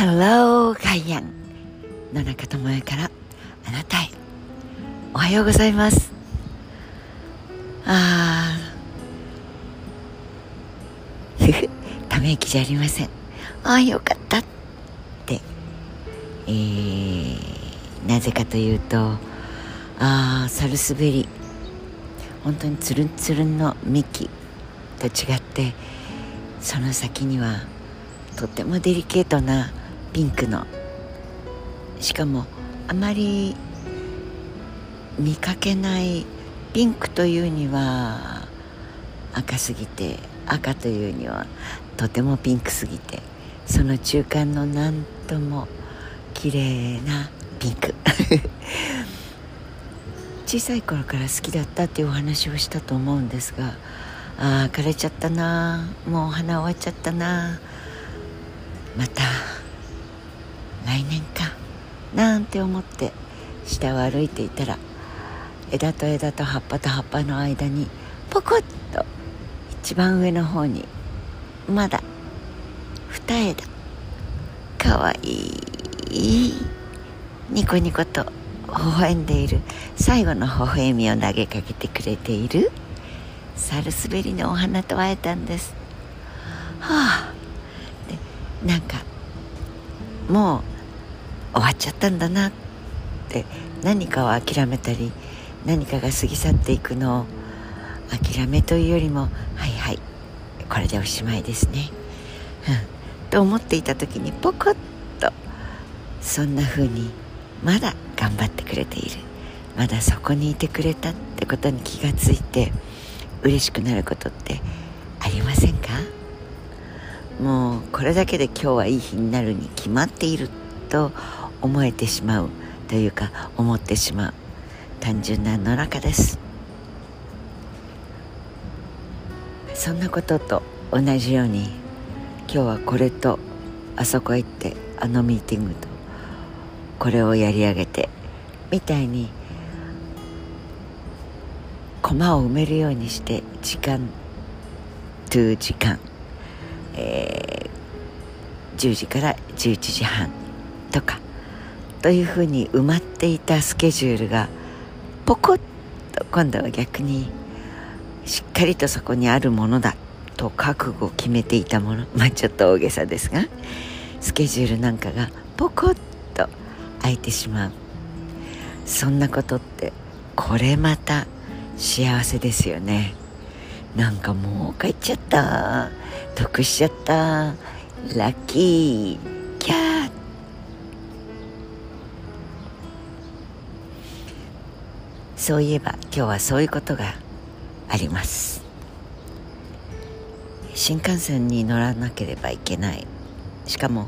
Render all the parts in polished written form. Hello 海岸野中智恵からあなたへおはようございます。ため息じゃありません。よかったって、なぜかというとサルスベリ本当にツルンツルンの幹と違ってその先にはとてもデリケートなピンクの、しかもあまり見かけないピンクというには赤すぎて、赤というにはとてもピンクすぎて、その中間のなんとも綺麗なピンク小さい頃から好きだったっていうお話をしたと思うんですが、枯れちゃったな、もうお花終わっちゃったな、また来年かなんて思って下を歩いていたら、枝と枝と葉っぱと葉っぱの間にポコッと一番上の方にまだ二枝、かわいいニコニコと微笑んでいる、最後の微笑みを投げかけてくれているサルスベリのお花と会えたんです。でなんかもう終わっちゃったんだなって、何かを諦めたり何かが過ぎ去っていくのを諦めというよりも、はいこれでおしまいですね、と思っていた時にポコッとそんな風にまだ頑張ってくれている、まだそこにいてくれたってことに気がついて嬉しくなることってありませんか？もうこれだけで今日はいい日になるに決まっていると思えてしまうというか、思ってしまう単純な野中です。そんなことと同じように、今日はこれとあそこへ行ってあのミーティングとこれをやり上げてみたいに、駒を埋めるようにして時間to時間、10時から11時半とかというふうに埋まっていたスケジュールがポコッと今度は逆にしっかりとそこにあるものだと覚悟を決めていたもの、ちょっと大げさですがスケジュールなんかがポコッと空いてしまう、そんなことってこれまた幸せですよね。なんかもう帰っちゃった、得しちゃった、ラッキー、キャー。そういえば今日はそういうことがあります。新幹線に乗らなければいけない、しかも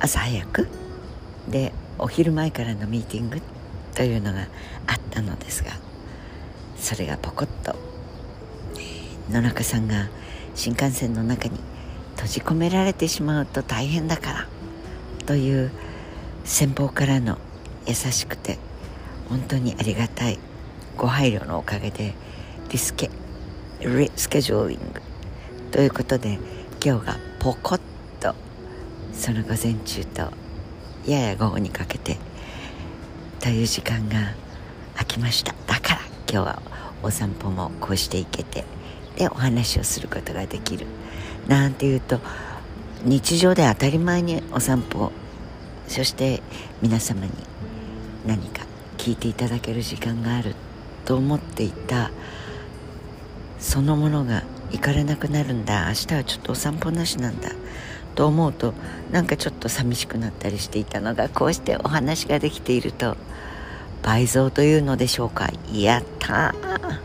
朝早くでお昼前からのミーティングというのがあったのですが、それがポコッと野中さんが新幹線の中に閉じ込められてしまうと大変だからという先方からの優しくて本当にありがたいご配慮のおかげでリスケジューリングということで、今日がポコッとその午前中とやや午後にかけてという時間が空きました。だから今日はお散歩もこうしていけて、でお話をすることができるなんていうと、日常で当たり前にお散歩、そして皆様に何か聞いていただける時間があると思っていたそのものが行かれなくなるんだ、明日はちょっとお散歩なしなんだと思うと、なんかちょっと寂しくなったりしていたのが、こうしてお話ができていると倍増というのでしょうか、やったー、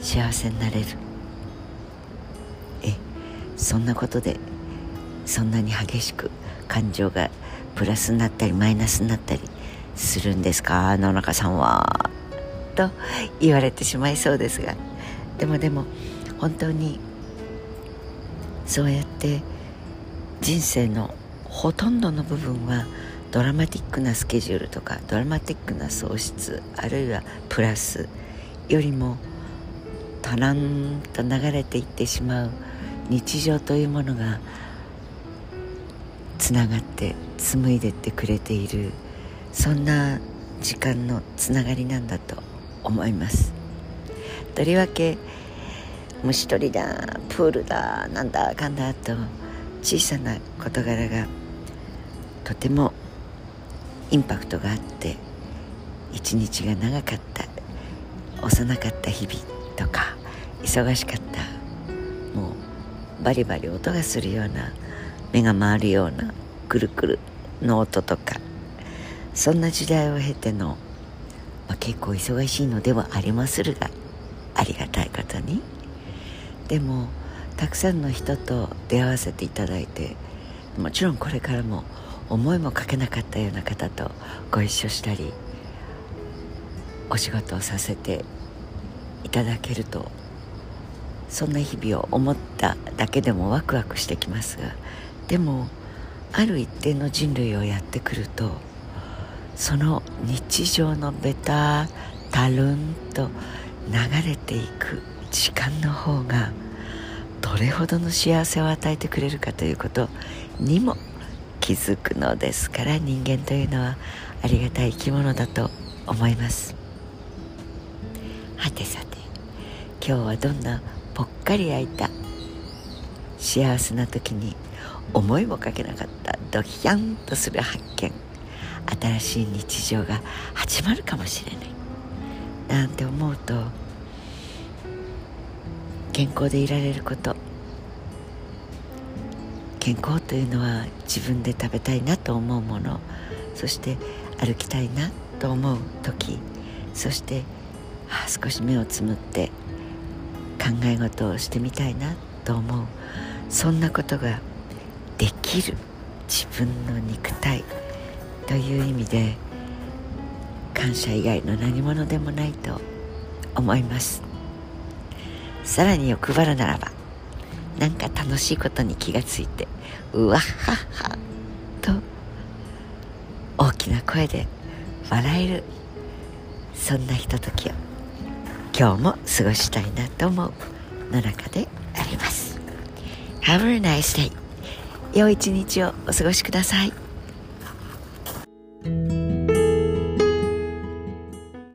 幸せになれる。そんなことでそんなに激しく感情がプラスになったりマイナスになったりするんですか野中さんは、と言われてしまいそうですが、でも本当にそうやって人生のほとんどの部分はドラマティックなスケジュールとかドラマティックな喪失、あるいはプラスよりもタランと流れていってしまう日常というものがつながって紡いでってくれている、そんな時間のつながりなんだと思います。とりわけ虫取りだプールだなんだかんだと小さな事柄がとてもインパクトがあって、一日が長かった幼かった日々とか、忙しかったもうバリバリ音がするような、目が回るようなくるくるの音とか、そんな時代を経ての、結構忙しいのではありまするが、ありがたいことにでもたくさんの人と出会わせていただいて、もちろんこれからも思いもかけなかったような方とご一緒したりお仕事をさせていただけると、そんな日々を思っただけでもワクワクしてきますが、でもある一定の人類をやってくると、その日常のベタタルンと流れていく時間の方がどれほどの幸せを与えてくれるかということにも気づくのですから、人間というのはありがたい生き物だと思います。はてさて、今日はどんなぽっかり空いた幸せな時に思いもかけなかったドキャンとする発見、新しい日常が始まるかもしれないなんて思うと、健康でいられること、健康というのは自分で食べたいなと思うもの、そして歩きたいなと思う時、そして少し目をつむって考え事をしてみたいなと思う、そんなことができる自分の肉体という意味で、感謝以外の何物でもないと思います。さらに欲張るならば、なんか楽しいことに気がついて、うわっはっはと大きな声で笑える、そんなひとときを今日も過ごしたいなと思うの中であります。 Have a nice day。 良い一日をお過ごしください。